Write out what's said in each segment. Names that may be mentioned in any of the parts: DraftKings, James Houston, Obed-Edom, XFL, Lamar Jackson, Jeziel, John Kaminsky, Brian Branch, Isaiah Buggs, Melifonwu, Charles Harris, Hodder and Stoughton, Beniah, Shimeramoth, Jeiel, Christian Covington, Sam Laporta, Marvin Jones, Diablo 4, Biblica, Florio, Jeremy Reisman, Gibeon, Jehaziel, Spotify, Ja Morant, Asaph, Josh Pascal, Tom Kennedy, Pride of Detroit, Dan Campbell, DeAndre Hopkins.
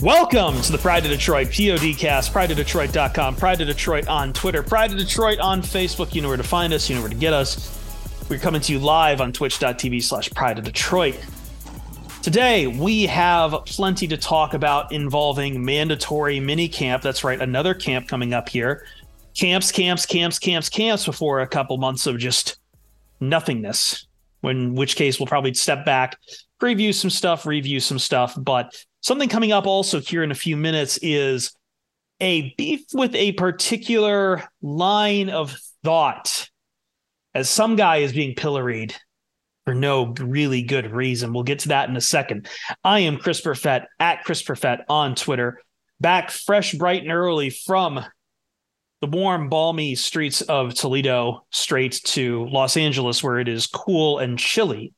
Welcome to the Pride of Detroit, PODcast, prideofdetroit.com, Pride of Detroit on Twitter, Pride of Detroit on Facebook. You know where to find us, you know where to get us. We're coming to you live on twitch.tv/Pride of Detroit. Today, we have plenty to talk about involving mandatory minicamp. That's right, another camp coming up here. Camps before a couple months of just nothingness, in which case we'll probably step back, preview some stuff, review some stuff, but something coming up also here in a few minutes is a beef with a particular line of thought, as some guy is being pilloried for no really good reason. We'll get to that in a second. I am Chris Perfette, at Chris Perfette on Twitter, back fresh, bright, and early from the warm, balmy streets of Toledo straight to Los Angeles, where it is cool and chilly.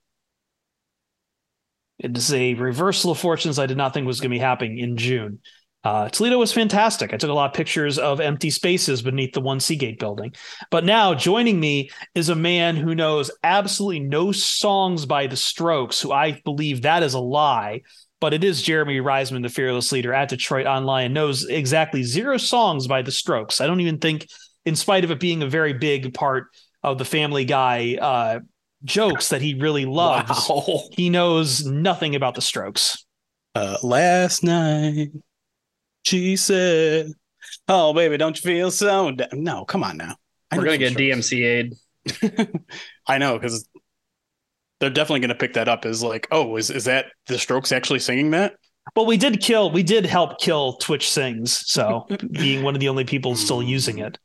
It is a reversal of fortunes I did not think was going to be happening in June. Toledo was fantastic. I took a lot of pictures of empty spaces beneath the One Seagate building. But now joining me is a man who knows absolutely no songs by The Strokes, who I believe that is a lie. But it is Jeremy Reisman, the fearless leader at Detroit Online, knows exactly zero songs by The Strokes. I don't even think, in spite of it being a very big part of the Family Guy jokes that he really loves. Wow. He knows nothing about The Strokes. Last night she said, "Oh baby, don't you feel so?" No, come on now. We're gonna get DMCA'd. I know, because they're definitely gonna pick that up as like, oh, is that The Strokes actually singing that? Well, we did help kill Twitch Sings. So being one of the only people still using it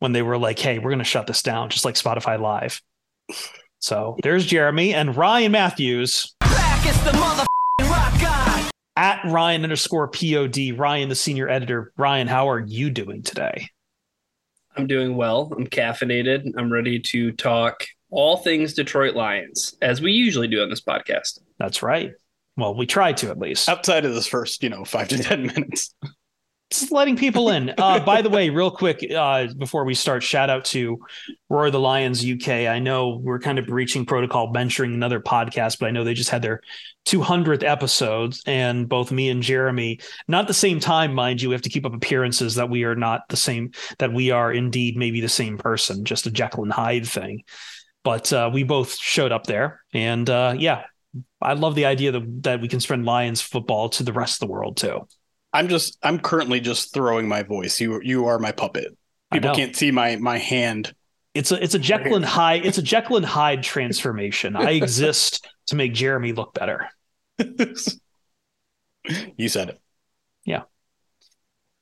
when they were like, "Hey, we're gonna shut this down," just like Spotify Live. So there's Jeremy and Ryan Matthews. Black is the motherfucking rock god. At Ryan _POD, Ryan, the senior editor. Ryan, how are you doing today? I'm doing well. I'm caffeinated. I'm ready to talk all things Detroit Lions, as we usually do on this podcast. That's right. Well, we try to, at least. Outside of this first, 5 to 10 minutes. Just letting people in. By the way, real quick, before we start, shout out to Roar of the Lions UK. I know we're kind of breaching protocol, mentoring another podcast, but I know they just had their 200th episodes, and both me and Jeremy, not the same time, mind you, we have to keep up appearances that we are not the same, that we are indeed maybe the same person, just a Jekyll and Hyde thing. But we both showed up there, and I love the idea that we can spread Lions football to the rest of the world too. I'm currently just throwing my voice. You are my puppet. People can't see my hand. It's a Jekyll and Hyde. It's a Jekyll and Hyde transformation. I exist to make Jeremy look better. You said it. Yeah.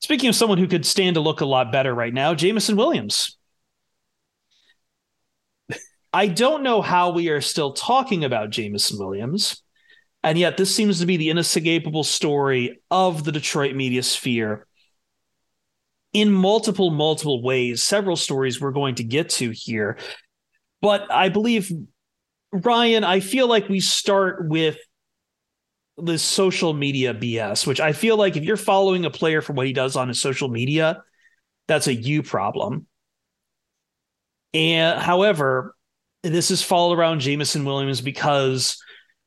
Speaking of someone who could stand to look a lot better right now, Jameson Williams. I don't know how we are still talking about Jameson Williams. And yet this seems to be the inescapable story of the Detroit media sphere in multiple ways. Several stories we're going to get to here. But I believe, Ryan, I feel like we start with this social media BS, which I feel like if you're following a player for what he does on his social media, that's a you problem. And however, this is followed around Jameson Williams because,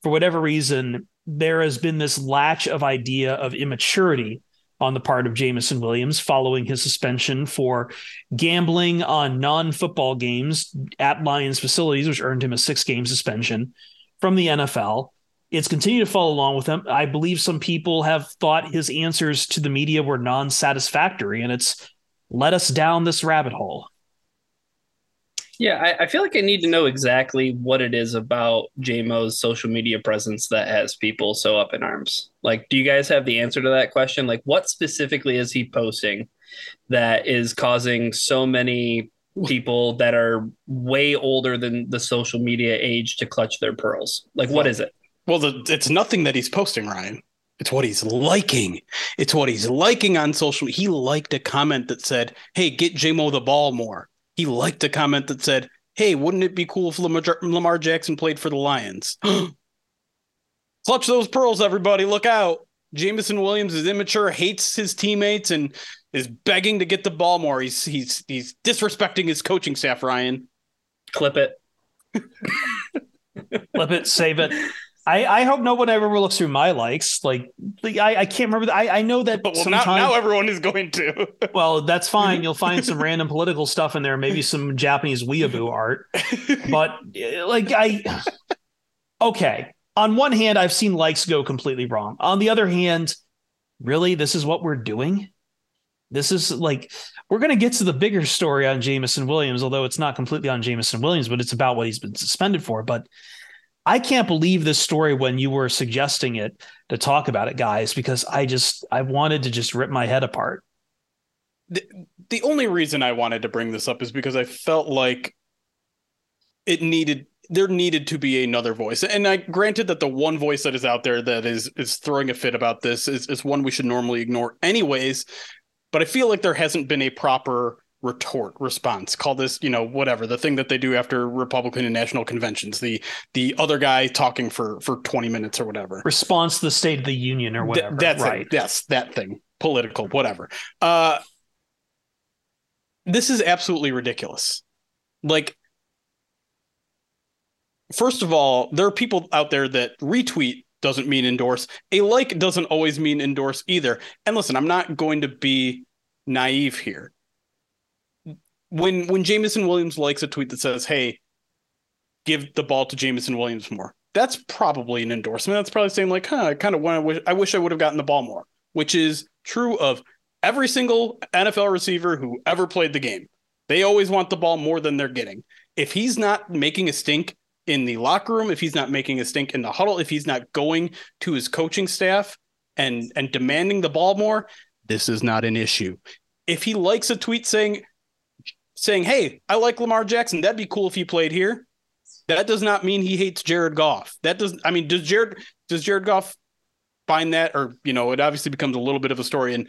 for whatever reason, there has been this latch of idea of immaturity on the part of Jameson Williams following his suspension for gambling on non-football games at Lions facilities, which earned him a 6-game suspension from the NFL. It's continued to follow along with him. I believe some people have thought his answers to the media were non-satisfactory, and it's led us down this rabbit hole. Yeah, I feel like I need to know exactly what it is about J-Mo's social media presence that has people so up in arms. Like, do you guys have the answer to that question? Like, what specifically is he posting that is causing so many people that are way older than the social media age to clutch their pearls? Like, what is it? Well, it's nothing that he's posting, Ryan. It's what he's liking. It's what he's liking on social media. He liked a comment that said, hey, get J-Mo the ball more. He liked a comment that said, hey, wouldn't it be cool if Lamar Jackson played for the Lions? Clutch those pearls, everybody. Look out. Jameson Williams is immature, hates his teammates, and is begging to get the ball more. He's disrespecting his coaching staff, Ryan. Clip it. Clip it, save it. I hope no one ever looks through my likes. I can't remember. I know that. But well, now everyone is going to. Well, that's fine. You'll find some random political stuff in there. Maybe some Japanese weeaboo art. But okay. On one hand, I've seen likes go completely wrong. On the other hand, really, this is what we're doing. This is we're going to get to the bigger story on Jameson Williams, although it's not completely on Jameson Williams, but it's about what he's been suspended for. But I can't believe this story when you were suggesting it to talk about it, guys, because I wanted to just rip my head apart. The only reason I wanted to bring this up is because I felt like there needed to be another voice. And I granted that the one voice that is out there that is throwing a fit about this is one we should normally ignore anyways. But I feel like there hasn't been a proper retort response. Call this, whatever, the thing that they do after Republican and national conventions, the other guy talking for 20 minutes or whatever. Response to the State of the Union or whatever. That's right. Yes, that thing. Political, whatever. This is absolutely ridiculous. First of all, there are people out there that retweet doesn't mean endorse. A like doesn't always mean endorse either. And listen, I'm not going to be naive here. When Jameson Williams likes a tweet that says, hey, give the ball to Jameson Williams more, that's probably an endorsement. That's probably saying I kind of wish I would have gotten the ball more, which is true of every single NFL receiver who ever played the game. They always want the ball more than they're getting. If he's not making a stink in the locker room, if he's not making a stink in the huddle, if he's not going to his coaching staff and demanding the ball more, this is not an issue. If he likes a tweet saying, hey, I like Lamar Jackson, that'd be cool if he played here, that does not mean he hates Jared Goff. Does Jared Goff find that? Or, it obviously becomes a little bit of a story. And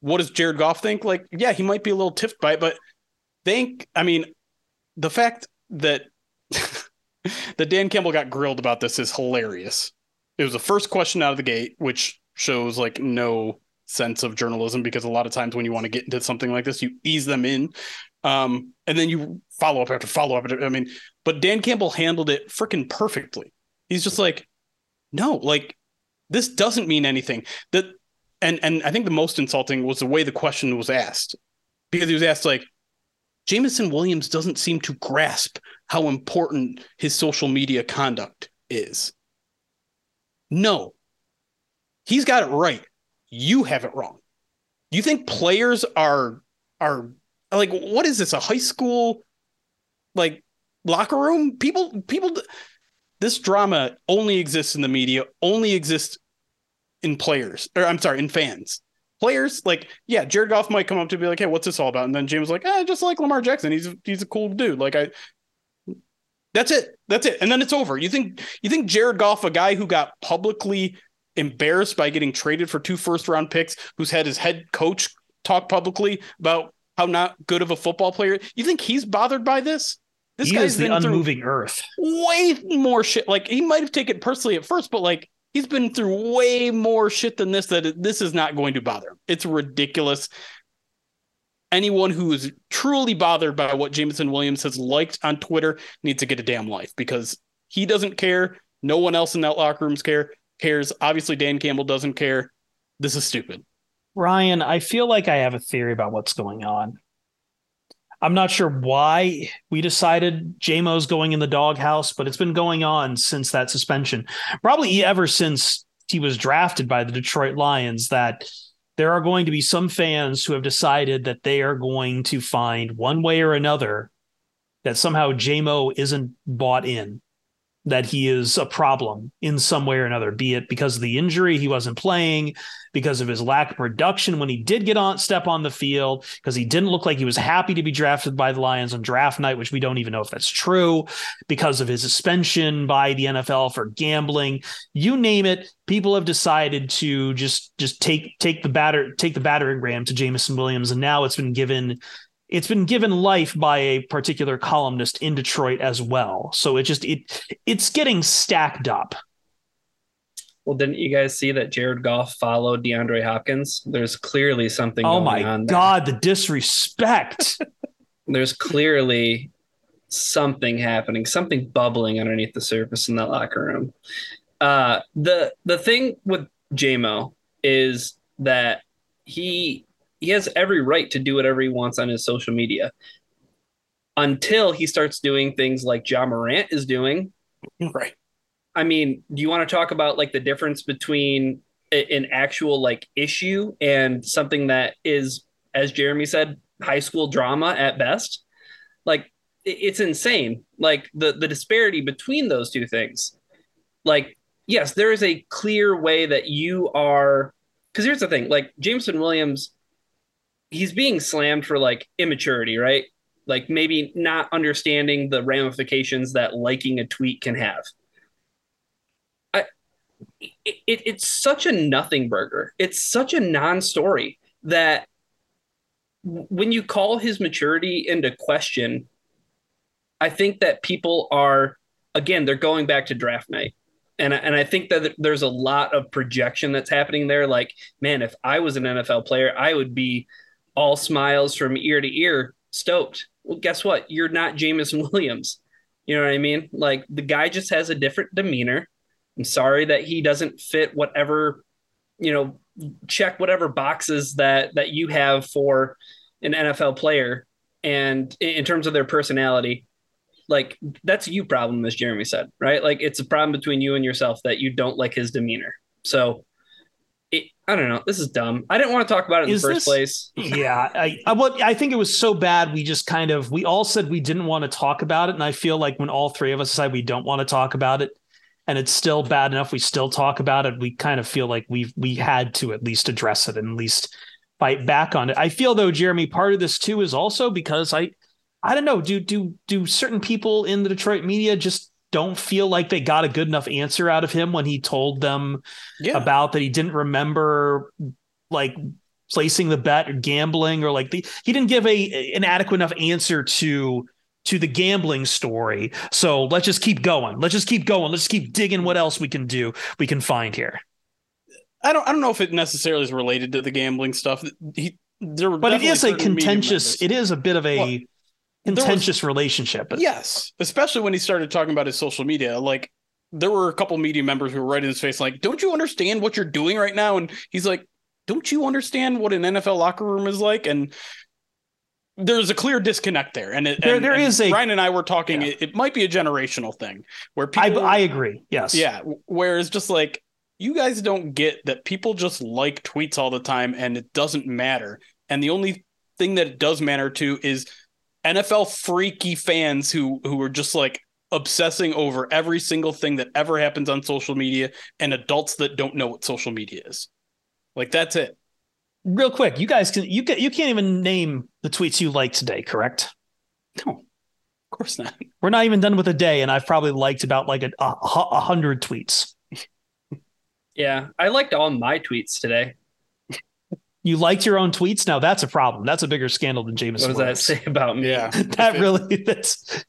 what does Jared Goff think? Yeah, he might be a little tiffed by it, but the fact that Dan Campbell got grilled about this is hilarious. It was the first question out of the gate, which shows no sense of journalism, because a lot of times when you want to get into something like this, you ease them in. And then you follow up after follow up. But Dan Campbell handled it freaking perfectly. He's just no, this doesn't mean anything. And I think the most insulting was the way the question was asked, because he was asked Jameson Williams doesn't seem to grasp how important his social media conduct is. No, he's got it right. You have it wrong. You think players are what is this, a high school locker room? People, this drama only exists in the media, only exists in players, or I'm sorry, in fans. Players, Jared Goff might come up to be hey, what's this all about? And then James just like Lamar Jackson, he's a cool dude. That's it. And then it's over. You think Jared Goff, a guy who got publicly embarrassed by getting traded for 2 first-round picks, who's had his head coach talk publicly about how not good of a football player, you think he's bothered by this? This guy's the unmoving earth. Way more shit. He might have taken it personally at first, but he's been through way more shit than this. That this is not going to bother him. It's ridiculous. Anyone who is truly bothered by what Jameson Williams has liked on Twitter needs to get a damn life, because he doesn't care. No one else in that locker room's cares. Obviously, Dan Campbell doesn't care. This is stupid. Ryan, I feel like I have a theory about what's going on. I'm not sure why we decided JMO's going in the doghouse, but it's been going on since that suspension, probably ever since he was drafted by the Detroit Lions, that there are going to be some fans who have decided that they are going to find one way or another that somehow JMO isn't bought in, that he is a problem in some way or another, be it because of the injury he wasn't playing, because of his lack of production when he did get on step on the field, because he didn't look like he was happy to be drafted by the Lions on draft night, which we don't even know if that's true, because of his suspension by the NFL for gambling. You name it, people have decided to just take the battering ram to Jameson Williams, and now it's been given life by a particular columnist in Detroit as well. So it's getting stacked up. Well, didn't you guys see that Jared Goff followed DeAndre Hopkins? There's clearly something going on there. Oh, my God, the disrespect. There's clearly something happening, something bubbling underneath the surface in that locker room. The thing with JMO is that he has every right to do whatever he wants on his social media until he starts doing things like Ja Morant is doing. Right. I mean, do you want to talk about like the difference between an actual like issue and something that is, as Jeremy said, high school drama at best? Like it's insane. Like the disparity between those two things. Like, yes, there is a clear way that you are, because here's the thing, like Jameson Williams, he's being slammed for like immaturity, right? Like maybe not understanding the ramifications that liking a tweet can have. It's such a nothing burger. It's such a non-story that when you call his maturity into question, I think that people are, again, they're going back to draft night. And I think that there's a lot of projection that's happening there. Like, man, if I was an NFL player, I would be all smiles from ear to ear, stoked. Well, guess what? You're not Jameson Williams. You know what I mean? Like the guy just has a different demeanor. I'm sorry that he doesn't fit whatever, check whatever boxes that you have for an NFL player. And in terms of their personality, like that's a you problem, as Jeremy said, right? Like it's a problem between you and yourself that you don't like his demeanor. So I don't know. This is dumb. I didn't want to talk about it in the first place. Yeah. I think it was so bad. We all said we didn't want to talk about it. And I feel like when all three of us decide we don't want to talk about it and it's still bad enough, we still talk about it. We kind of feel like we had to at least address it and at least fight back on it. I feel though, Jeremy, part of this too is also because I don't know. Do certain people in the Detroit media just don't feel like they got a good enough answer out of him when he told them about that he didn't remember like placing the bet or gambling or like he didn't give an adequate enough answer to the gambling story. So let's just keep going. Let's just keep digging what else we can find here. I don't know if it necessarily is related to the gambling stuff. But it is a contentious, it is a bit of a contentious relationship. Yes, especially when he started talking about his social media. Like there were a couple media members who were right in his face like, don't you understand what you're doing right now? And he's like, don't you understand what an NFL locker room is like? And there's a clear disconnect there. And Ryan and I were talking, it might be a generational thing where people... I agree. Yes. Yeah. Where it's just like, you guys don't get that people just like tweets all the time and it doesn't matter. And the only thing that it does matter to is NFL freaky fans who are just like obsessing over every single thing that ever happens on social media and adults that don't know what social media is. Like that's it. Real quick, you guys you can't even name the tweets you liked today, correct? No, of course not. We're not even done with a day, and I've probably liked about like 100 tweets. Yeah, I liked all my tweets today. You liked your own tweets? Now that's a problem. That's a bigger scandal than Jameson. What does that say about me? Yeah,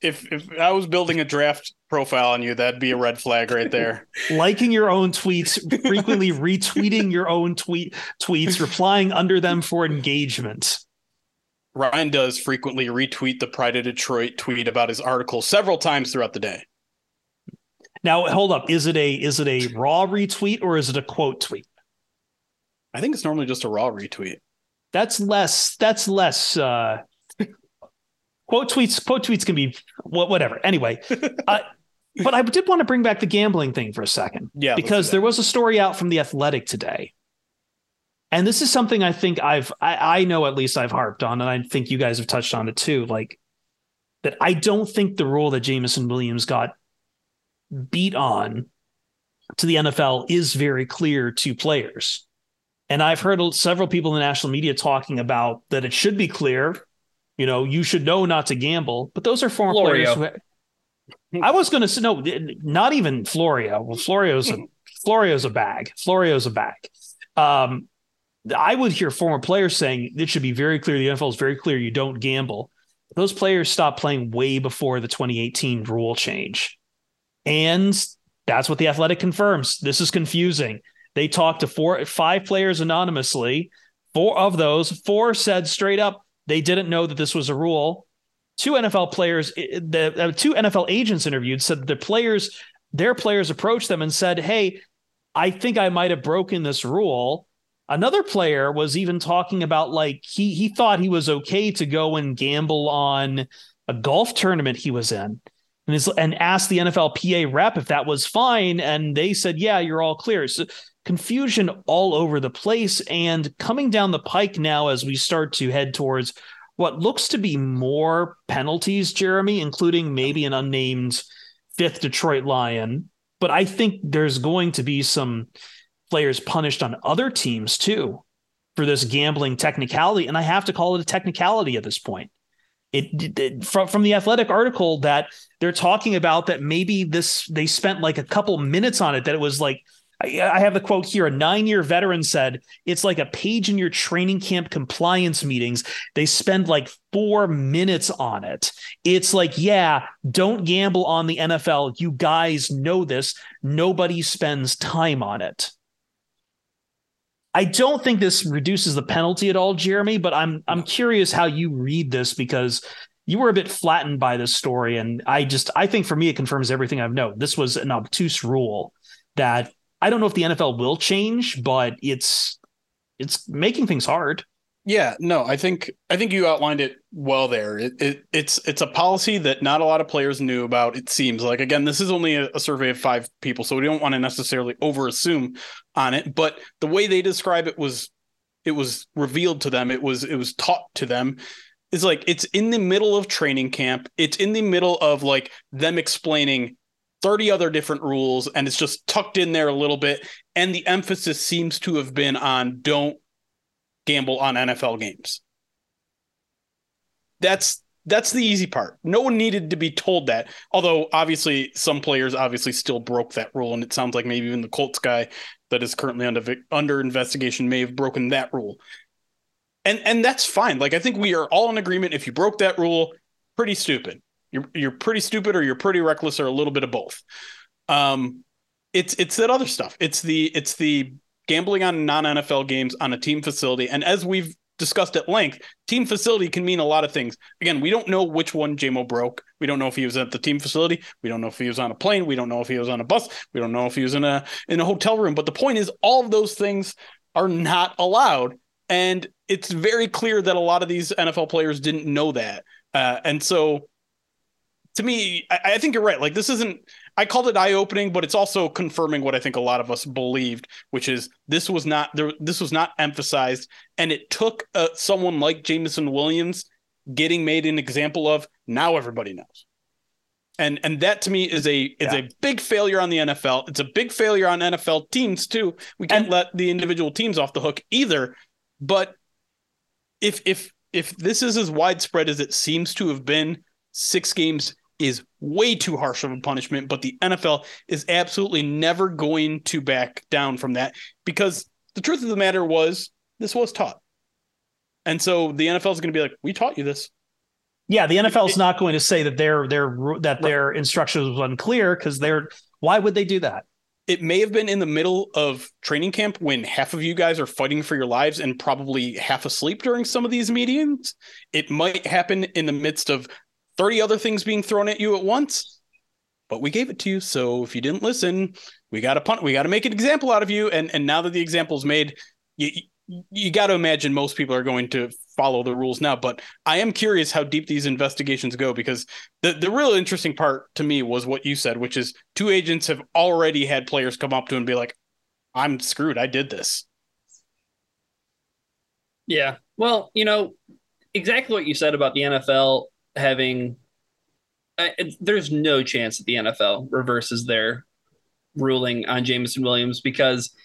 if I was building a draft profile on you, that'd be a red flag right there. Liking your own tweets, frequently retweeting your own tweets, replying under them for engagement. Ryan does frequently retweet the Pride of Detroit tweet about his article several times throughout the day. Now hold up, is it a raw retweet or is it a quote tweet? I think it's normally just a raw retweet. That's less Quote tweets can be whatever. Anyway, but I did want to bring back the gambling thing for a second. Yeah, because there was a story out from The Athletic today. And this is something I think I know at least I've harped on, and I think you guys have touched on it too, like that I don't think the rule that Jameson Williams got beat on to the NFL is very clear to players. And I've heard several people in the national media talking about that it should be clear. You know, you should know not to gamble, but those are former players. I was going to say, no, not even Florio. Well, Florio's a bag. I would hear former players saying it should be very clear. The NFL is very clear. You don't gamble. Those players stopped playing way before the 2018 rule change. And that's what The Athletic confirms. This is confusing. They talked to five players anonymously. Four of those, four said straight up, they didn't know that this was a rule. Two NFL agents interviewed said their players approached them and said, hey, I think I might have broken this rule. Another player was even talking about like he thought he was okay to go and gamble on a golf tournament he was in and asked the NFLPA rep if that was fine. And they said, yeah, you're all clear. So confusion all over the place, and coming down the pike now as we start to head towards what looks to be more penalties, Jeremy, including maybe an unnamed fifth Detroit Lion. But I think there's going to be some players punished on other teams too for this gambling technicality. And I have to call it a technicality at this point. From the Athletic article that they're talking about, that maybe this, they spent like a couple minutes on it, that it was like, I have the quote here. A 9-year veteran said, it's like a page in your training camp compliance meetings. They spend like 4 minutes on it. It's like, yeah, don't gamble on the NFL. You guys know this. Nobody spends time on it. I don't think this reduces the penalty at all, Jeremy, but I'm curious how you read this, because you were a bit flattened by this story. And I think for me, it confirms everything I've known. This was an obtuse rule that, I don't know if the NFL will change, but it's making things hard. Yeah, no, I think you outlined it well there. It's a policy that not a lot of players knew about, it seems like. Again, this is only a survey of five people, so we don't want to necessarily overassume on it. But the way they describe it was, it was revealed to them. It was taught to them. It's like, it's in the middle of training camp. It's in the middle of like them explaining 30 other different rules, and it's just tucked in there a little bit. And the emphasis seems to have been on don't gamble on NFL games. That's the easy part. No one needed to be told that. Although obviously some players obviously still broke that rule. And it sounds like maybe even the Colts guy that is currently under investigation may have broken that rule. And that's fine. Like, I think we are all in agreement. If you broke that rule, pretty stupid. You're pretty stupid, or you're pretty reckless, or a little bit of both. It's that other stuff. It's the gambling on non-NFL games on a team facility. And as we've discussed at length, team facility can mean a lot of things. Again, we don't know which one JMO broke. We don't know if he was at the team facility. We don't know if he was on a plane. We don't know if he was on a bus. We don't know if he was in a hotel room. But the point is, all of those things are not allowed. And it's very clear that a lot of these NFL players didn't know that. And so, to me, I think you're right. Like, this isn't, I called it eye-opening, but it's also confirming what I think a lot of us believed, which is this was not emphasized. And it took someone like Jameson Williams getting made an example of. Now everybody knows. And that to me is a big failure on the NFL. It's a big failure on NFL teams too. We can't let the individual teams off the hook either. But if this is as widespread as it seems to have been, 6 games is way too harsh of a punishment, but the NFL is absolutely never going to back down from that, because the truth of the matter was this was taught. And so the NFL is going to be like, we taught you this. Yeah. The NFL is not going to say that their instructions was unclear, because why would they do that? It may have been in the middle of training camp when half of you guys are fighting for your lives and probably half asleep during some of these meetings. It might happen in the midst of 30 other things being thrown at you at once, but we gave it to you. So if you didn't listen, we got to make an example out of you. And now that the example's made, you got to imagine most people are going to follow the rules now, but I am curious how deep these investigations go, because the real interesting part to me was what you said, which is two agents have already had players come up to and be like, I'm screwed. I did this. Yeah. Well, you know, exactly what you said about the NFL having, there's no chance that the NFL reverses their ruling on Jameson Williams, because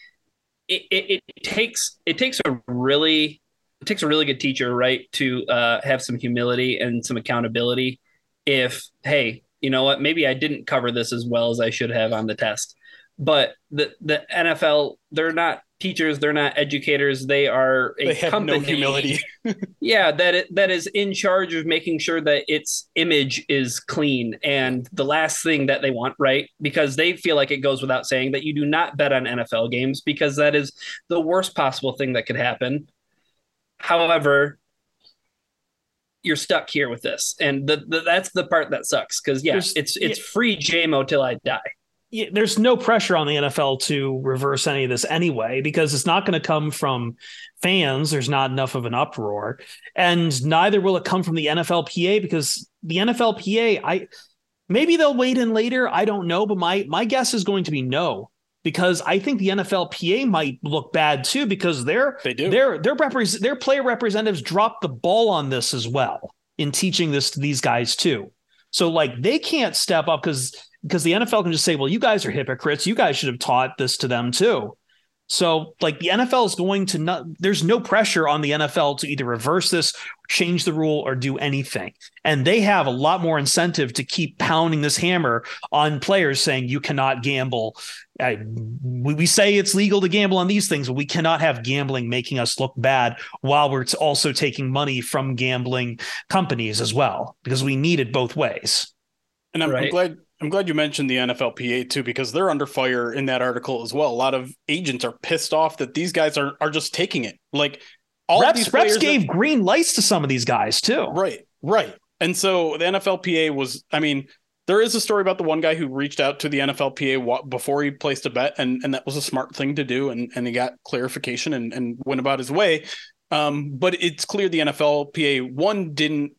it takes a really good teacher, right, to have some humility and some accountability. If, hey, you know what, maybe I didn't cover this as well as I should have on the test. But the NFL, they're not teachers, they're not educators, they have company. No humility. Yeah, that is in charge of making sure that its image is clean, and the last thing that they want, right? Because they feel like it goes without saying that you do not bet on NFL games, because that is the worst possible thing that could happen. However, you're stuck here with this, and that's the part that sucks, because it's free JMO till I die. There's no pressure on the NFL to reverse any of this anyway, because it's not going to come from fans. There's not enough of an uproar, and neither will it come from the NFLPA, because the NFLPA, maybe they'll wade in later. I don't know. But my guess is going to be no, because I think the NFLPA might look bad too, because their player representatives dropped the ball on this as well in teaching this to these guys too. So like, they can't step up because the NFL can just say, well, you guys are hypocrites. You guys should have taught this to them too. So like, the NFL is going to not, there's no pressure on the NFL to either reverse this, change the rule, or do anything. And they have a lot more incentive to keep pounding this hammer on players saying you cannot gamble. We say it's legal to gamble on these things, but we cannot have gambling making us look bad while we're also taking money from gambling companies as well, because we need it both ways. And I'm glad you mentioned the NFLPA too, because they're under fire in that article as well. A lot of agents are pissed off that these guys are just taking it. Like, all reps gave green lights to some of these guys too. Right. And so the NFLPA was, I mean, there is a story about the one guy who reached out to the NFLPA before he placed a bet, and that was a smart thing to do. And he got clarification and went about his way. But it's clear the NFLPA, one, didn't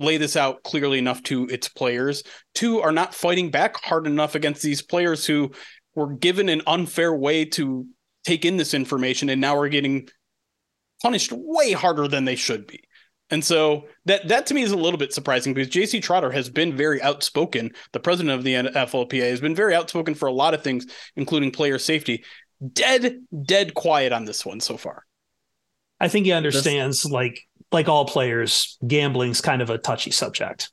lay this out clearly enough to its players, two, are not fighting back hard enough against these players who were given an unfair way to take in this information, and now are getting punished way harder than they should be. And so that to me is a little bit surprising, because JC Trotter has been very outspoken. The president of the NFLPA has been very outspoken for a lot of things, including player safety. Dead quiet on this one so far. I think he understands, like all players, gambling's kind of a touchy subject.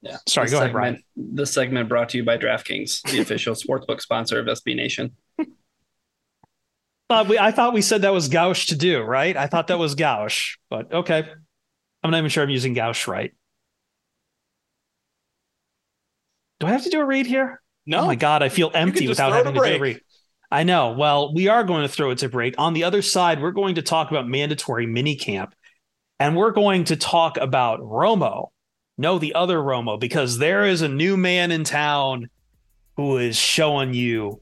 Yeah. Sorry, go ahead, Brian. This segment brought to you by DraftKings, the official sportsbook sponsor of SB Nation. I thought we said that was gauche to do, right? I thought that was gauche, but okay. I'm not even sure I'm using gauche right. Do I have to do a read here? No. Oh my God, I feel empty without having to do a read. I know. Well, we are going to throw it to break. On the other side, we're going to talk about mandatory minicamp, and we're going to talk about Romo. No, the other Romo, because there is a new man in town who is showing you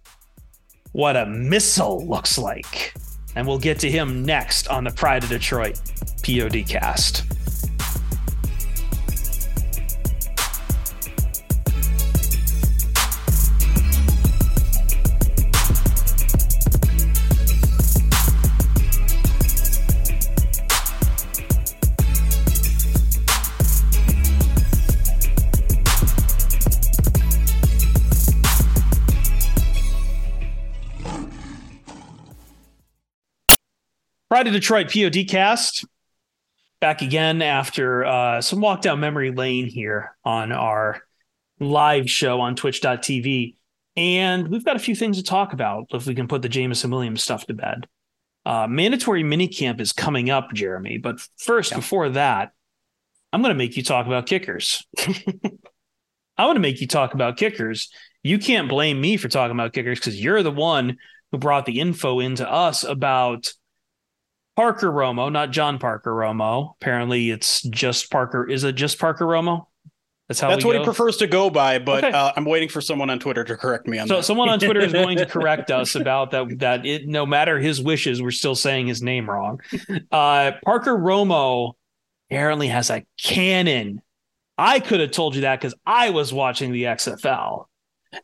what a missile looks like. And we'll get to him next on the Pride of Detroit PODcast. Pride of Detroit PODcast, back again after some walk down memory lane here on our live show on twitch.tv. And we've got a few things to talk about if we can put the Jameson Williams stuff to bed. Mandatory minicamp is coming up, Jeremy. But first, before that, I'm going to make you talk about kickers. I want to make you talk about kickers. You can't blame me for talking about kickers, because you're the one who brought the info into us about Parker Romo, not John Parker Romo. Apparently it's just Parker. Is it just Parker Romo? That's what he prefers to go by, but okay. I'm waiting for someone on Twitter to correct me on that. So someone on Twitter is going to correct us about that it, no matter his wishes, we're still saying his name wrong. Parker Romo apparently has a cannon. I could have told you that because I was watching the XFL.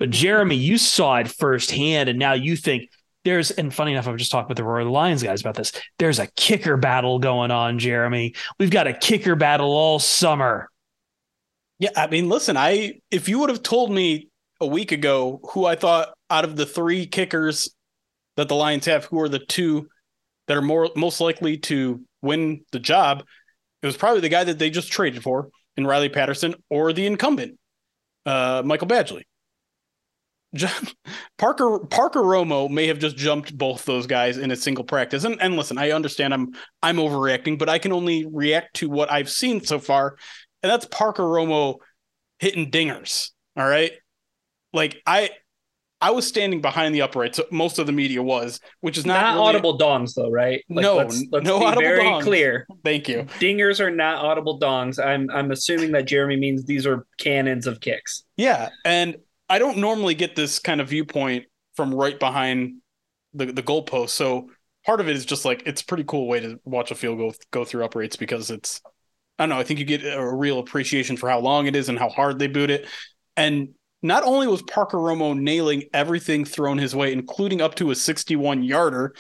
But Jeremy, you saw it firsthand, and now you think there's, and funny enough, I've just talked with the Roar of the Lions guys about this. There's a kicker battle going on, Jeremy. We've got a kicker battle all summer. Yeah, I mean, listen, if you would have told me a week ago who I thought out of the three kickers that the Lions have, who are the two that are most likely to win the job, it was probably the guy that they just traded for in Riley Patterson or the incumbent, Michael Badgley. Parker Romo may have just jumped both those guys in a single practice. And listen, I understand I'm overreacting, but I can only react to what I've seen so far. And that's Parker Romo hitting dingers, all right? Like, I was standing behind the uprights, so most of the media was, which is not really audible dongs, though, right? Like, no, let's no be audible very dongs. Clear. Thank you. Dingers are not audible dongs. I'm assuming that Jeremy means these are cannons of kicks. Yeah, and I don't normally get this kind of viewpoint from right behind the goalpost, so part of it is just like, it's a pretty cool way to watch a field goal go through uprights because it's – I don't know. I think you get a real appreciation for how long it is and how hard they boot it. And not only was Parker Romo nailing everything thrown his way, including up to a 61-yarder,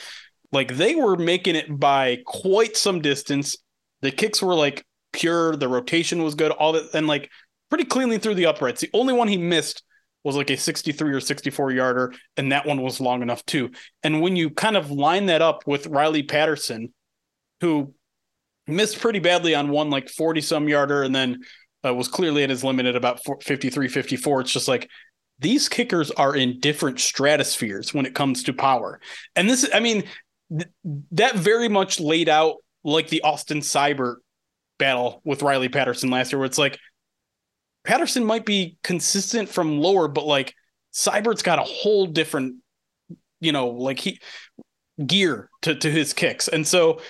like they were making it by quite some distance. The kicks were like pure. The rotation was good. All that. And like pretty cleanly through the uprights. The only one he missed was like a 63 or 64-yarder. And that one was long enough too. And when you kind of line that up with Riley Patterson, who missed pretty badly on one like 40-some yarder and then was clearly at his limit at about 53, 54. It's just like these kickers are in different stratospheres when it comes to power. And this, I mean, that very much laid out like the Austin Seibert battle with Riley Patterson last year, where it's like Patterson might be consistent from lower, but like Seibert's got a whole different, you know, like he gear to his kicks. And so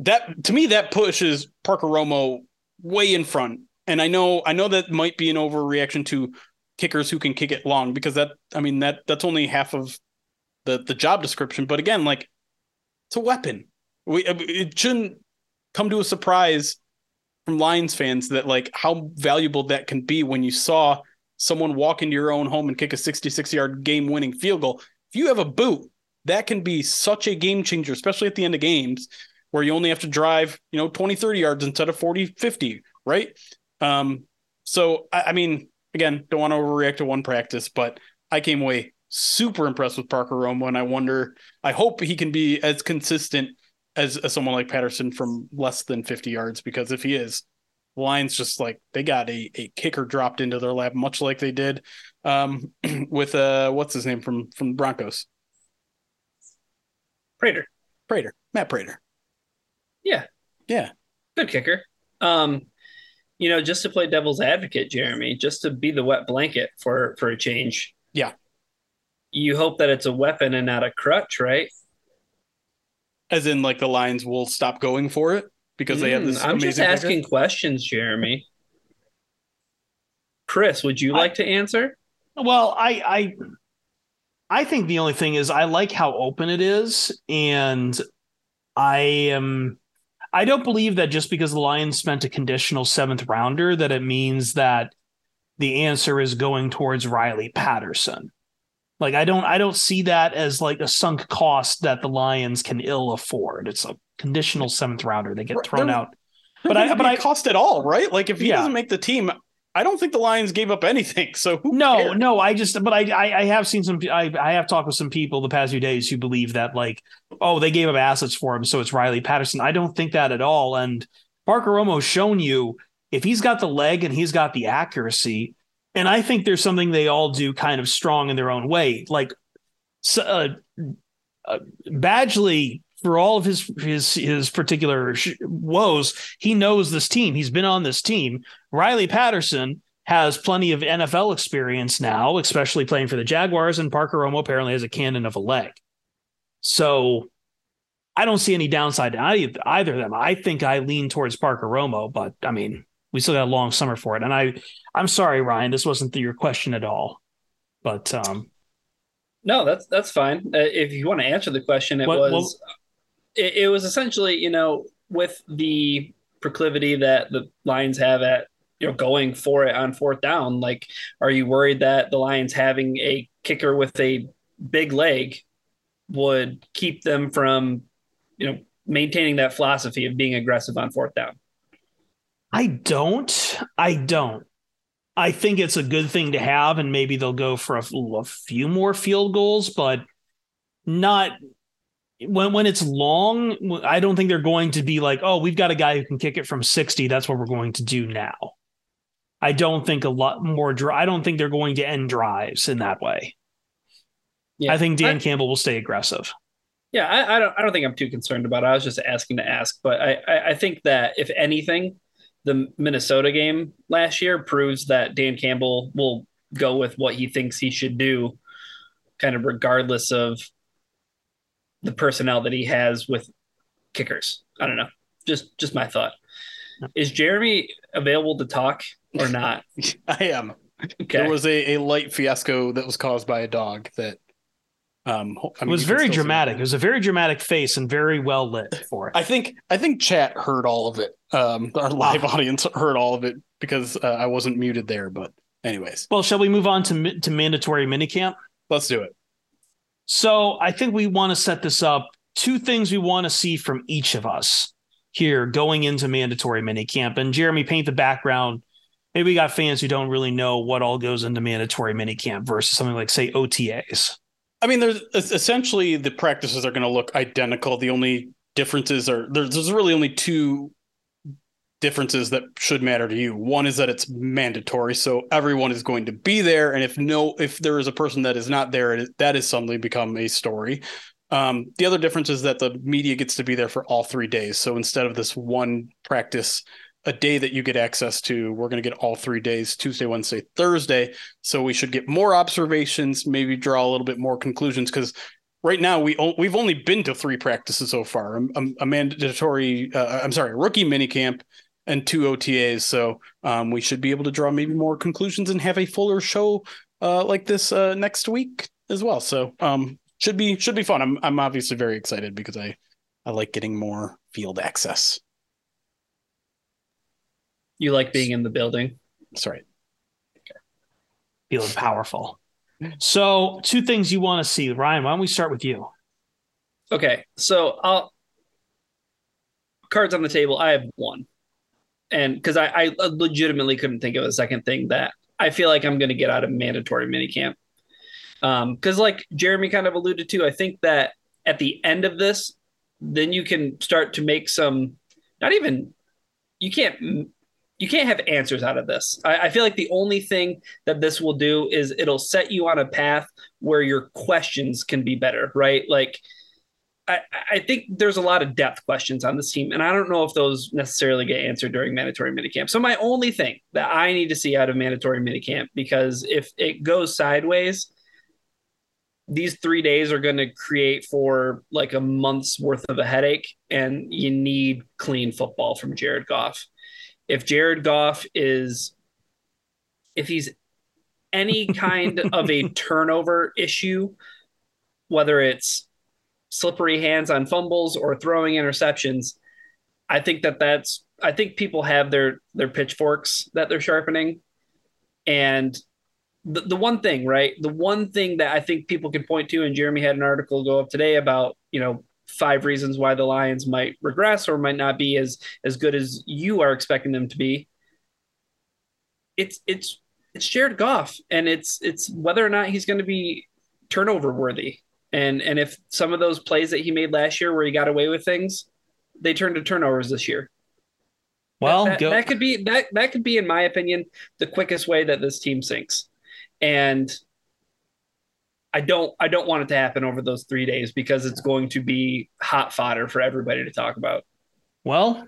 that to me, that pushes Parker Romo way in front. And I know that might be an overreaction to kickers who can kick it long, because that, I mean, that's only half of the job description. But again, like it's a weapon. It shouldn't come to a surprise from Lions fans that like how valuable that can be when you saw someone walk into your own home and kick a 66-yard game winning field goal. If you have a boot, that can be such a game changer, especially at the end of games, where you only have to drive, you know, 20, 30 yards instead of 40, 50, right? So, I mean, again, don't want to overreact to one practice, but I came away super impressed with Parker Romo, and I hope he can be as consistent as someone like Patterson from less than 50 yards, because if he is, the Lions just like, they got a kicker dropped into their lap, much like they did with, what's his name from Broncos? Prater, Matt Prater. Yeah. Good kicker. You know, just to play devil's advocate, Jeremy, just to be the wet blanket for a change. Yeah. You hope that it's a weapon and not a crutch, right? As in like the Lions will stop going for it because they have this amazing kicker? I'm just asking questions, Jeremy. Chris, would you like to answer? Well, I think the only thing is I like how open it is, and I don't believe that just because the Lions spent a conditional 7th rounder that it means that the answer is going towards Riley Patterson. Like I don't see that as like a sunk cost that the Lions can ill afford. It's a conditional 7th rounder. They get thrown out, but cost at all, right? Like if he doesn't make the team, I don't think the Lions gave up anything. So who cares? No, I have seen some, I have talked with some people the past few days who believe that like, oh, they gave up assets for him, so it's Riley Patterson. I don't think that at all. And Parker Romo's shown you if he's got the leg and he's got the accuracy, and I think there's something they all do kind of strong in their own way. Like Badgley, for all of his particular woes, he knows this team. He's been on this team. Riley Patterson has plenty of NFL experience now, especially playing for the Jaguars, and Parker Romo apparently has a cannon of a leg. So I don't see any downside to either of them. I think I lean towards Parker Romo, but I mean, we still got a long summer for it. And I'm sorry, Ryan, this wasn't your question at all, but no, that's fine. If you want to answer the question, it was essentially, you know, with the proclivity that the Lions have at, you know, going for it on fourth down, like, are you worried that the Lions having a kicker with a big leg would keep them from, you know, maintaining that philosophy of being aggressive on fourth down? I don't. I think it's a good thing to have, and maybe they'll go for a few more field goals, but not when it's long. I don't think they're going to be like, oh, we've got a guy who can kick it from 60. That's what we're going to do now. I don't think a lot more. I don't think they're going to end drives in that way. Yeah. I think Dan Campbell will stay aggressive. Yeah, I don't think I'm too concerned about it. I was just asking to ask, but I think that if anything, the Minnesota game last year proves that Dan Campbell will go with what he thinks he should do, kind of regardless of the personnel that he has with kickers. I don't know. Just my thought. Is Jeremy available to talk or not? I am. Okay. There was a light fiasco that was caused by a dog that it was very dramatic. It was a very dramatic face and very well lit for it. I think chat heard all of it. Our live audience heard all of it because I wasn't muted there. But anyways, well, shall we move on to mandatory minicamp? Let's do it. So I think we want to set this up. Two things we want to see from each of us here going into mandatory minicamp. And Jeremy, paint the background. Maybe we got fans who don't really know what all goes into mandatory minicamp versus something like, say, OTAs. I mean, there's essentially the practices are going to look identical. The only differences are there's really only two differences that should matter to you. One is that it's mandatory, so everyone is going to be there. And if there is a person that is not there, that has suddenly become a story. The other difference is that the media gets to be there for all 3 days. So instead of this one practice a day that you get access to, we're going to get all 3 days, Tuesday, Wednesday, Thursday. So we should get more observations, maybe draw a little bit more conclusions, because right now we've only been to three practices so far, a rookie minicamp and two OTAs. So we should be able to draw maybe more conclusions and have a fuller show like this next week as well. So should be fun. I'm obviously very excited because I like getting more field access. You like being in the building. That's right. Okay. Feeling powerful. So two things you want to see. Ryan, why don't we start with you? Okay. So cards on the table. I have one. And because I legitimately couldn't think of a second thing that I feel like I'm going to get out of mandatory minicamp. Because like Jeremy kind of alluded to, I think that at the end of this, then you can start to make some, not even, you can't have answers out of this. I feel like the only thing that this will do is it'll set you on a path where your questions can be better, right? Like I think there's a lot of depth questions on this team, and I don't know if those necessarily get answered during mandatory minicamp. So my only thing that I need to see out of mandatory minicamp, because if it goes sideways, these 3 days are going to create for like a month's worth of a headache, and you need clean football from Jared Goff. If Jared Goff if he's any kind of a turnover issue, whether it's slippery hands on fumbles or throwing interceptions, I think people have their pitchforks that they're sharpening. And the one thing, right? The one thing that I think people can point to, and Jeremy had an article go up today about, you know, 5 reasons why the Lions might regress or might not be as good as you are expecting them to be. It's Jared Goff, and it's whether or not he's going to be turnover worthy. And if some of those plays that he made last year where he got away with things, they turned to turnovers this year. Well, that could be, in my opinion, the quickest way that this team sinks. And I don't want it to happen over those 3 days, because it's going to be hot fodder for everybody to talk about. Well,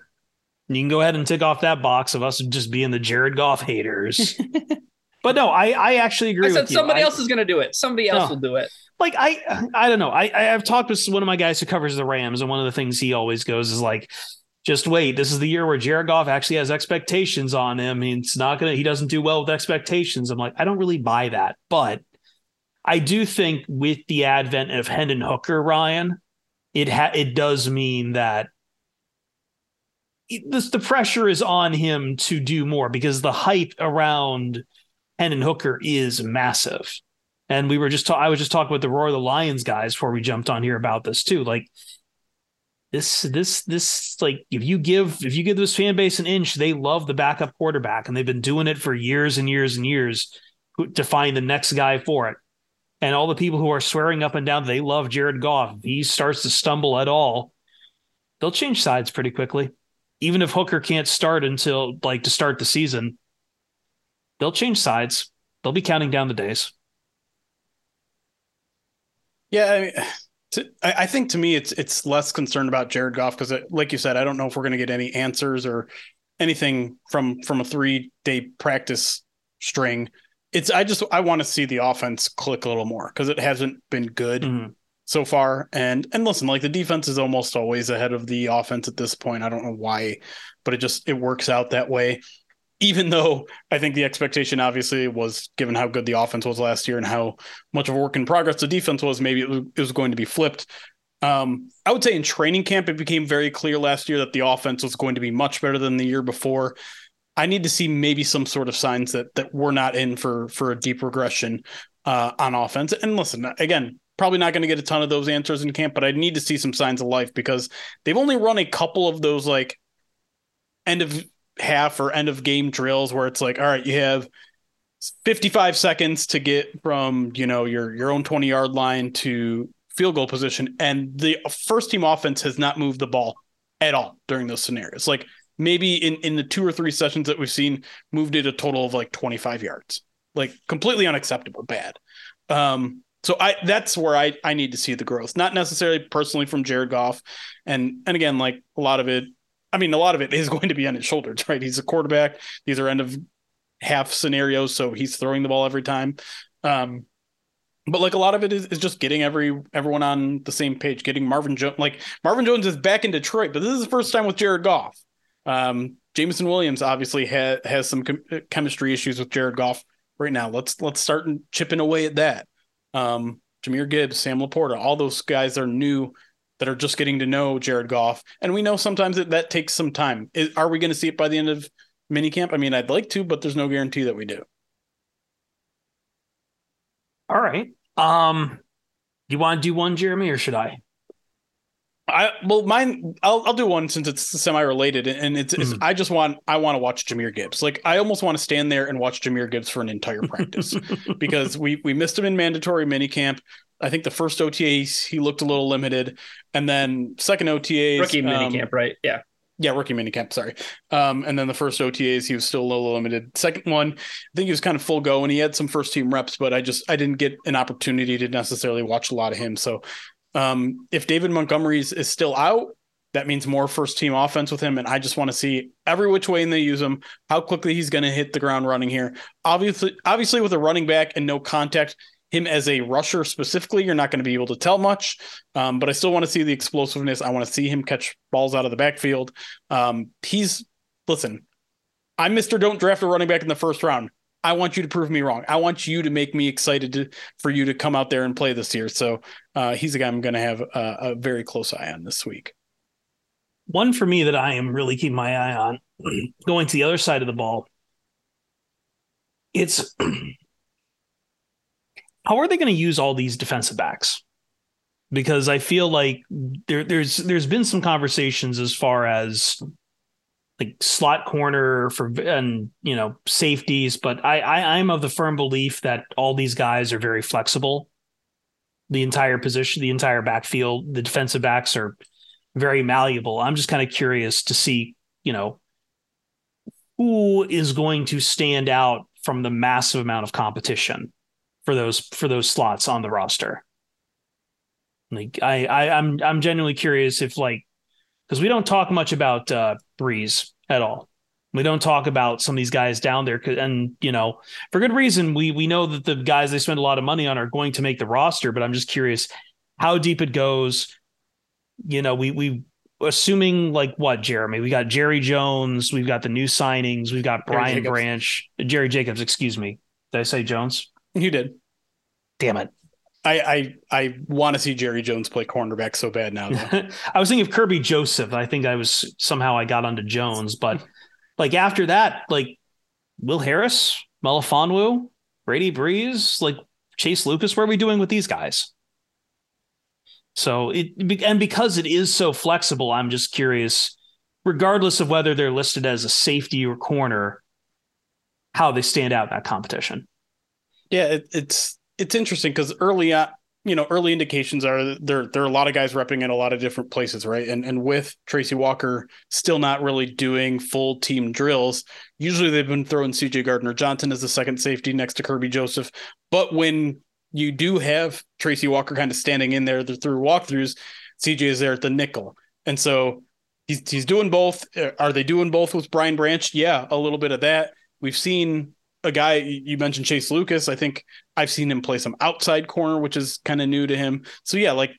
you can go ahead and tick off that box of us just being the Jared Goff haters. But no, I actually agree with you. I said somebody else is going to do it. Somebody else will do it. Like, I don't know. I've talked with one of my guys who covers the Rams, and one of the things he always goes is like, just wait. This is the year where Jared Goff actually has expectations on him. He doesn't do well with expectations. I'm like, I don't really buy that. But I do think with the advent of Hendon Hooker, Ryan, it does mean that the pressure is on him to do more, because the hype around Hendon Hooker is massive. And we were I was just talking with the Roar of the Lions guys before we jumped on here about this too. Like this, like if you give this fan base an inch, they love the backup quarterback, and they've been doing it for years and years and years to find the next guy for it. And all the people who are swearing up and down, they love Jared Goff. If he starts to stumble at all, they'll change sides pretty quickly. Even if Hooker can't start until to start the season, they'll change sides. They'll be counting down the days. Yeah, I mean, I think to me it's less concerned about Jared Goff because, like you said, I don't know if we're going to get any answers or anything from a 3-day practice string. I want to see the offense click a little more because it hasn't been good so far. And listen, the defense is almost always ahead of the offense at this point. I don't know why, but it works out that way. Even though I think the expectation obviously was, given how good the offense was last year and how much of a work in progress the defense was, maybe it was going to be flipped. I would say in training camp, it became very clear last year that the offense was going to be much better than the year before. I need to see maybe some sort of signs that we're not in for a deep regression on offense. And listen, again, probably not going to get a ton of those answers in camp, but I need to see some signs of life because they've only run a couple of those end of half or end of game drills where it's all right, you have 55 seconds to get from, your own 20-yard line to field goal position. And the first team offense has not moved the ball at all during those scenarios. Maybe in the 2 or 3 sessions that we've seen, moved it a total of 25 yards, completely unacceptable, bad. So that's where I need to see the growth, not necessarily personally from Jared Goff. And again, a lot of it is going to be on his shoulders, right? He's a quarterback. These are end of half scenarios, so he's throwing the ball every time. But a lot of it is just getting everyone on the same page, getting Marvin Jones. Marvin Jones is back in Detroit, but this is the first time with Jared Goff. Jameson Williams obviously has some chemistry issues with Jared Goff right now. Let's start chipping away at that. Jahmyr Gibbs, Sam Laporta, all those guys are new that are just getting to know Jared Goff. And we know sometimes that takes some time. Are we going to see it by the end of minicamp? I mean, I'd like to, but there's no guarantee that we do. All right. You want to do one, Jeremy, or should I? Mine. I'll do one since it's semi-related, and I want to watch Jahmyr Gibbs. I almost want to stand there and watch Jahmyr Gibbs for an entire practice because we missed him in mandatory minicamp. I think the first OTA he looked a little limited, and then second OTA rookie minicamp, right? Yeah, rookie minicamp. Sorry, and then the first OTAs he was still a little limited. Second one, I think he was kind of full go, and he had some first team reps, but I didn't get an opportunity to necessarily watch a lot of him. So. If David Montgomery is still out, that means more first team offense with him. And I just want to see every which way they use him, how quickly he's going to hit the ground running here. Obviously with a running back and no contact, him as a rusher specifically, you're not going to be able to tell much. But I still want to see the explosiveness. I want to see him catch balls out of the backfield. I'm Mr. Don't draft a running back in the first round. I want you to prove me wrong. I want you to make me excited for you to come out there and play this year. So he's a guy I'm going to have a very close eye on this week. One for me that I am really keeping my eye on, going to the other side of the ball, it's how are they going to use all these defensive backs? Because I feel like there's been some conversations as far as slot corner and safeties. But I'm of the firm belief that all these guys are very flexible. The entire position, the entire backfield, the defensive backs are very malleable. I'm just kind of curious to see, who is going to stand out from the massive amount of competition for those slots on the roster. I'm genuinely curious if because we don't talk much about Breeze at all. We don't talk about some of these guys down there. And, for good reason, we know that the guys they spend a lot of money on are going to make the roster. But I'm just curious how deep it goes. You know, we assuming like what, Jeremy? We got Jerry Jones. We've got the new signings. We've got Brian Branch. Jerry Jacobs, excuse me. Did I say Jones? You did. Damn it. I want to see Jerry Jones play cornerback so bad now. I was thinking of Kirby Joseph. I think I was somehow I got onto Jones, but like after that, like Will Harris, Melifonwu, Brady Breeze, like Chase Lucas, what are we doing with these guys? So it, and because it is so flexible, I'm just curious, regardless of whether they're listed as a safety or corner, how they stand out in that competition. Yeah, it's interesting because early indications are there are a lot of guys repping in a lot of different places, right? And with Tracy Walker still not really doing full team drills, usually they've been throwing CJ Gardner-Johnson as the second safety next to Kirby Joseph. But when you do have Tracy Walker kind of standing in there through walkthroughs, CJ is there at the nickel. And so he's doing both. Are they doing both with Brian Branch? Yeah, a little bit of that. We've seen a guy, you mentioned Chase Lucas. I think I've seen him play some outside corner, which is kind of new to him. So yeah, like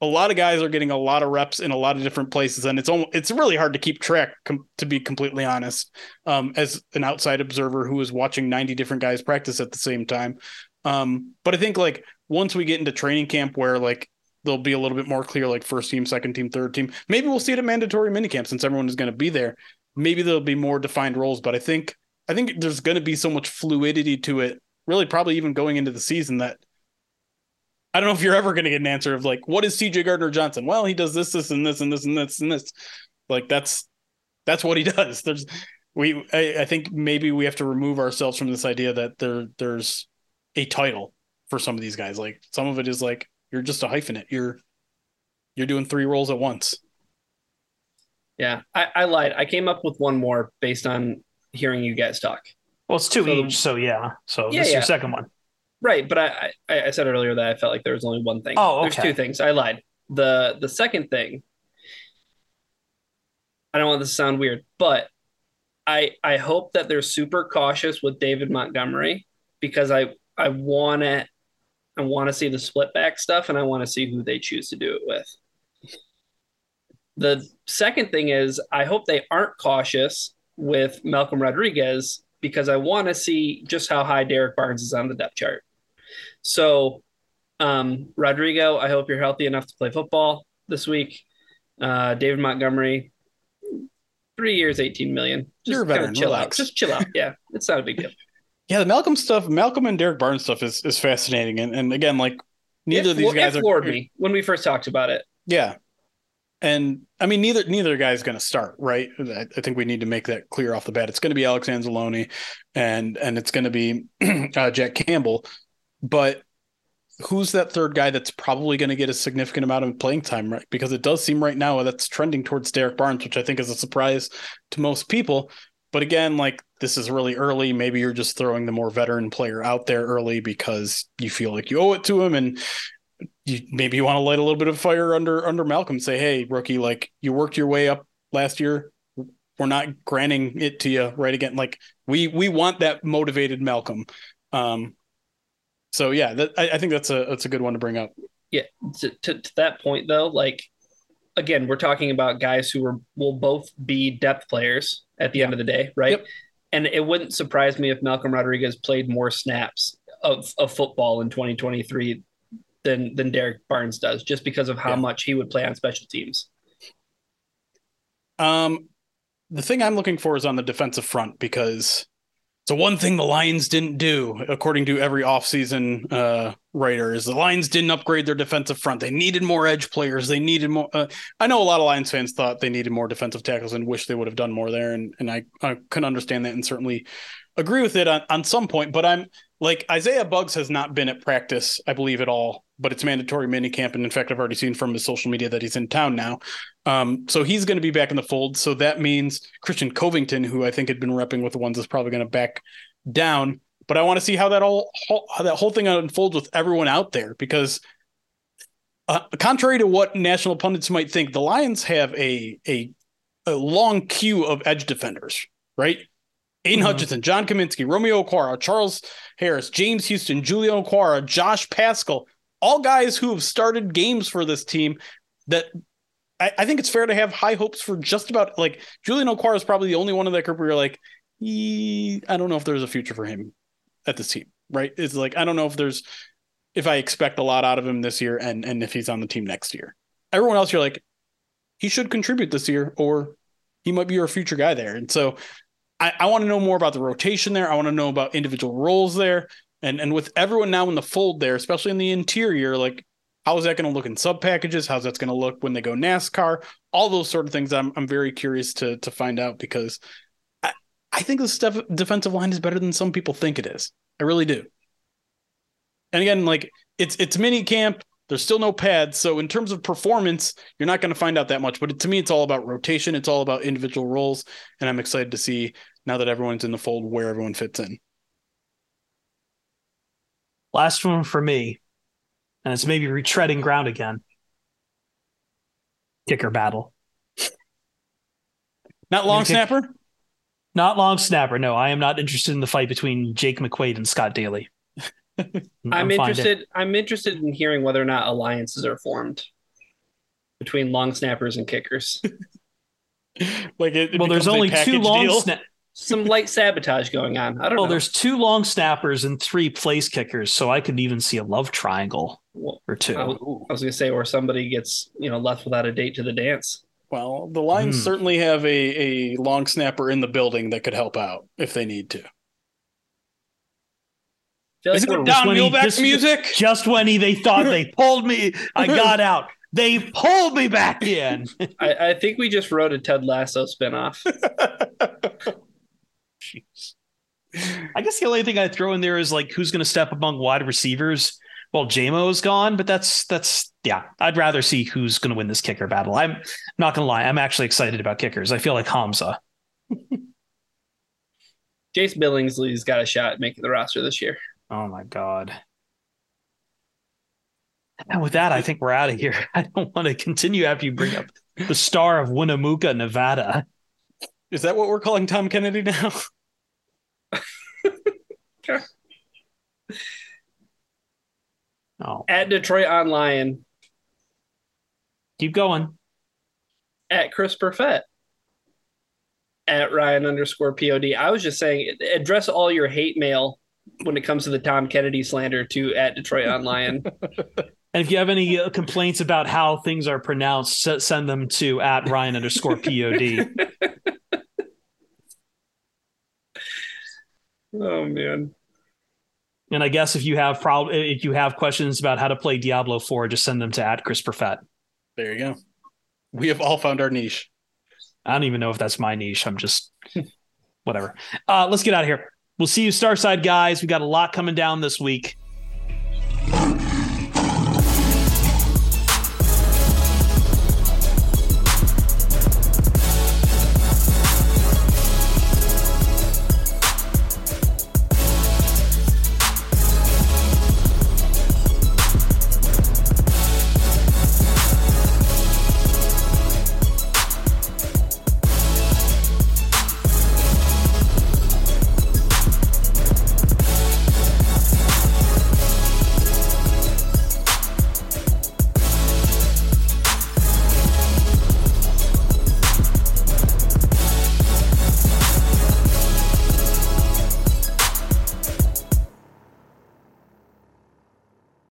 a lot of guys are getting a lot of reps in a lot of different places. And it's really hard to keep track, to be completely honest, as an outside observer who is watching 90 different guys practice at the same time. But I think like once we get into training camp where like they'll be a little bit more clear, like first team, second team, third team, maybe we'll see it at mandatory minicamp since everyone is going to be there. Maybe there'll be more defined roles, but I think there's going to be so much fluidity to it, really probably even going into the season, that I don't know if you're ever going to get an answer of like, what is CJ Gardner-Johnson? Well, he does this, this, and this, and this, and this, and this. Like that's what he does. I think maybe we have to remove ourselves from this idea that there's a title for some of these guys. Like some of it is like, you're just a hyphenate. You're doing three roles at once. Yeah. I lied. I came up with one more based on hearing you guys talk. Well, it's two each. So yeah. So yeah, this is your second one. Right. But I said earlier that I felt like there was only one thing. Oh, okay. There's two things. I lied. The second thing, I don't want this to sound weird, but I hope that they're super cautious with David Montgomery, because I want to see the split back stuff, and I want to see who they choose to do it with. The second thing is I hope they aren't cautious with Malcolm Rodriguez, because I want to see just how high Derek Barnes is on the depth chart. So, Rodrigo, I hope you're healthy enough to play football this week. David Montgomery, 3 years, $18 million. You're a veteran. Relax. Just chill out. Yeah, it's not a big deal. Yeah, the Malcolm and Derek Barnes stuff is fascinating. And again, like neither of these guys floored me when we first talked about it. Yeah. And I mean, neither guy's going to start, right? I think we need to make that clear off the bat. It's going to be Alex Anzalone and it's going to be Jack Campbell. But who's that third guy that's probably going to get a significant amount of playing time, right? Because it does seem right now that's trending towards Derek Barnes, which I think is a surprise to most people. But again, like this is really early. Maybe you're just throwing the more veteran player out there early because you feel like you owe it to him, and maybe you want to light a little bit of fire under Malcolm. Say, hey, rookie, like you worked your way up last year. We're not granting it to you right again. Like we want that motivated Malcolm. So yeah, I think that's a good one to bring up. Yeah, to that point though, like again, we're talking about guys who will both be depth players at the end of the day, right? Yep. And it wouldn't surprise me if Malcolm Rodriguez played more snaps of football in 2023 than Derek Barnes does, just because of how much he would play on special teams. The thing I'm looking for is on the defensive front, because so one thing the Lions didn't do, according to every offseason writer, is the Lions didn't upgrade their defensive front. They needed more edge players. They needed more. I know a lot of Lions fans thought they needed more defensive tackles and wish they would have done more there. And I can understand that and certainly agree with it on some point. But I'm like, Isaiah Bugs has not been at practice, I believe, at all, but it's mandatory minicamp. And in fact, I've already seen from his social media that he's in town now. So he's going to be back in the fold. So that means Christian Covington, who I think had been repping with the ones, is probably going to back down. But I want to see how that whole thing unfolds with everyone out there, because contrary to what national pundits might think, the Lions have a long queue of edge defenders, right? Aiden Hutchinson, John Kaminsky, Romeo Okwara, Charles Harris, James Houston, Julian Okwara, Josh Pascal, all guys who have started games for this team that I think it's fair to have high hopes for just about, like, Julian Okwara is probably the only one in that group where you're like, I don't know if there's a future for him at this team, right? It's like, I don't know if there's, if I expect a lot out of him this year and if he's on the team next year. Everyone else, you're like, he should contribute this year or he might be your future guy there. And so I want to know more about the rotation there. I want to know about individual roles there. And with everyone now in the fold there, especially in the interior, like, how is that going to look in sub packages? How's that going to look when they go NASCAR? All those sort of things I'm very curious to find out, because I think this defensive line is better than some people think it is. I really do. And again, like, it's mini camp. There's still no pads. So in terms of performance, you're not going to find out that much. But to me, it's all about rotation. It's all about individual roles. And I'm excited to see, now that everyone's in the fold, where everyone fits in. Last one for me. And it's maybe retreading ground again. Kicker battle. Not long snapper? Not long snapper. No, I am not interested in the fight between Jake McQuaid and Scott Daly. I'm interested in hearing whether or not alliances are formed between long snappers and kickers. Like, well, there's only two long snappers. Some light sabotage going on. I don't know. Well, there's two long snappers and three place kickers, so I could even see a love triangle or two. I was going to say, or somebody gets, left without a date to the dance. Well, the Lions certainly have a long snapper in the building that could help out if they need to. Just when Don Muehlback's music. Just when they thought they pulled me, I got out. They pulled me back in. I think we just wrote a Ted Lasso spinoff. Jeez. I guess the only thing I'd throw in there is, like, who's going to step among wide receivers while JMO is gone. But that's I'd rather see who's going to win this kicker battle. I'm not going to lie. I'm actually excited about kickers. I feel like Hamza. Jace Billingsley's got a shot at making the roster this year. Oh, my God. And with that, I think we're out of here. I don't want to continue after you bring up the star of Winnemucca, Nevada. Is that what we're calling Tom Kennedy now? Oh. At Detroit Online. Keep going. At Chris Perfette. At Ryan_POD. I was just saying, address all your hate mail when it comes to the Tom Kennedy slander to at Detroit Online. And if you have any complaints about how things are pronounced, send them to at Ryan_POD. Oh, man. And I guess if you have questions about how to play Diablo 4, just send them to at Chris Perfette. There you go. We have all found our niche. I don't even know if that's my niche. I'm just whatever. Let's get out of here. We'll see you Starside, guys. We got a lot coming down this week.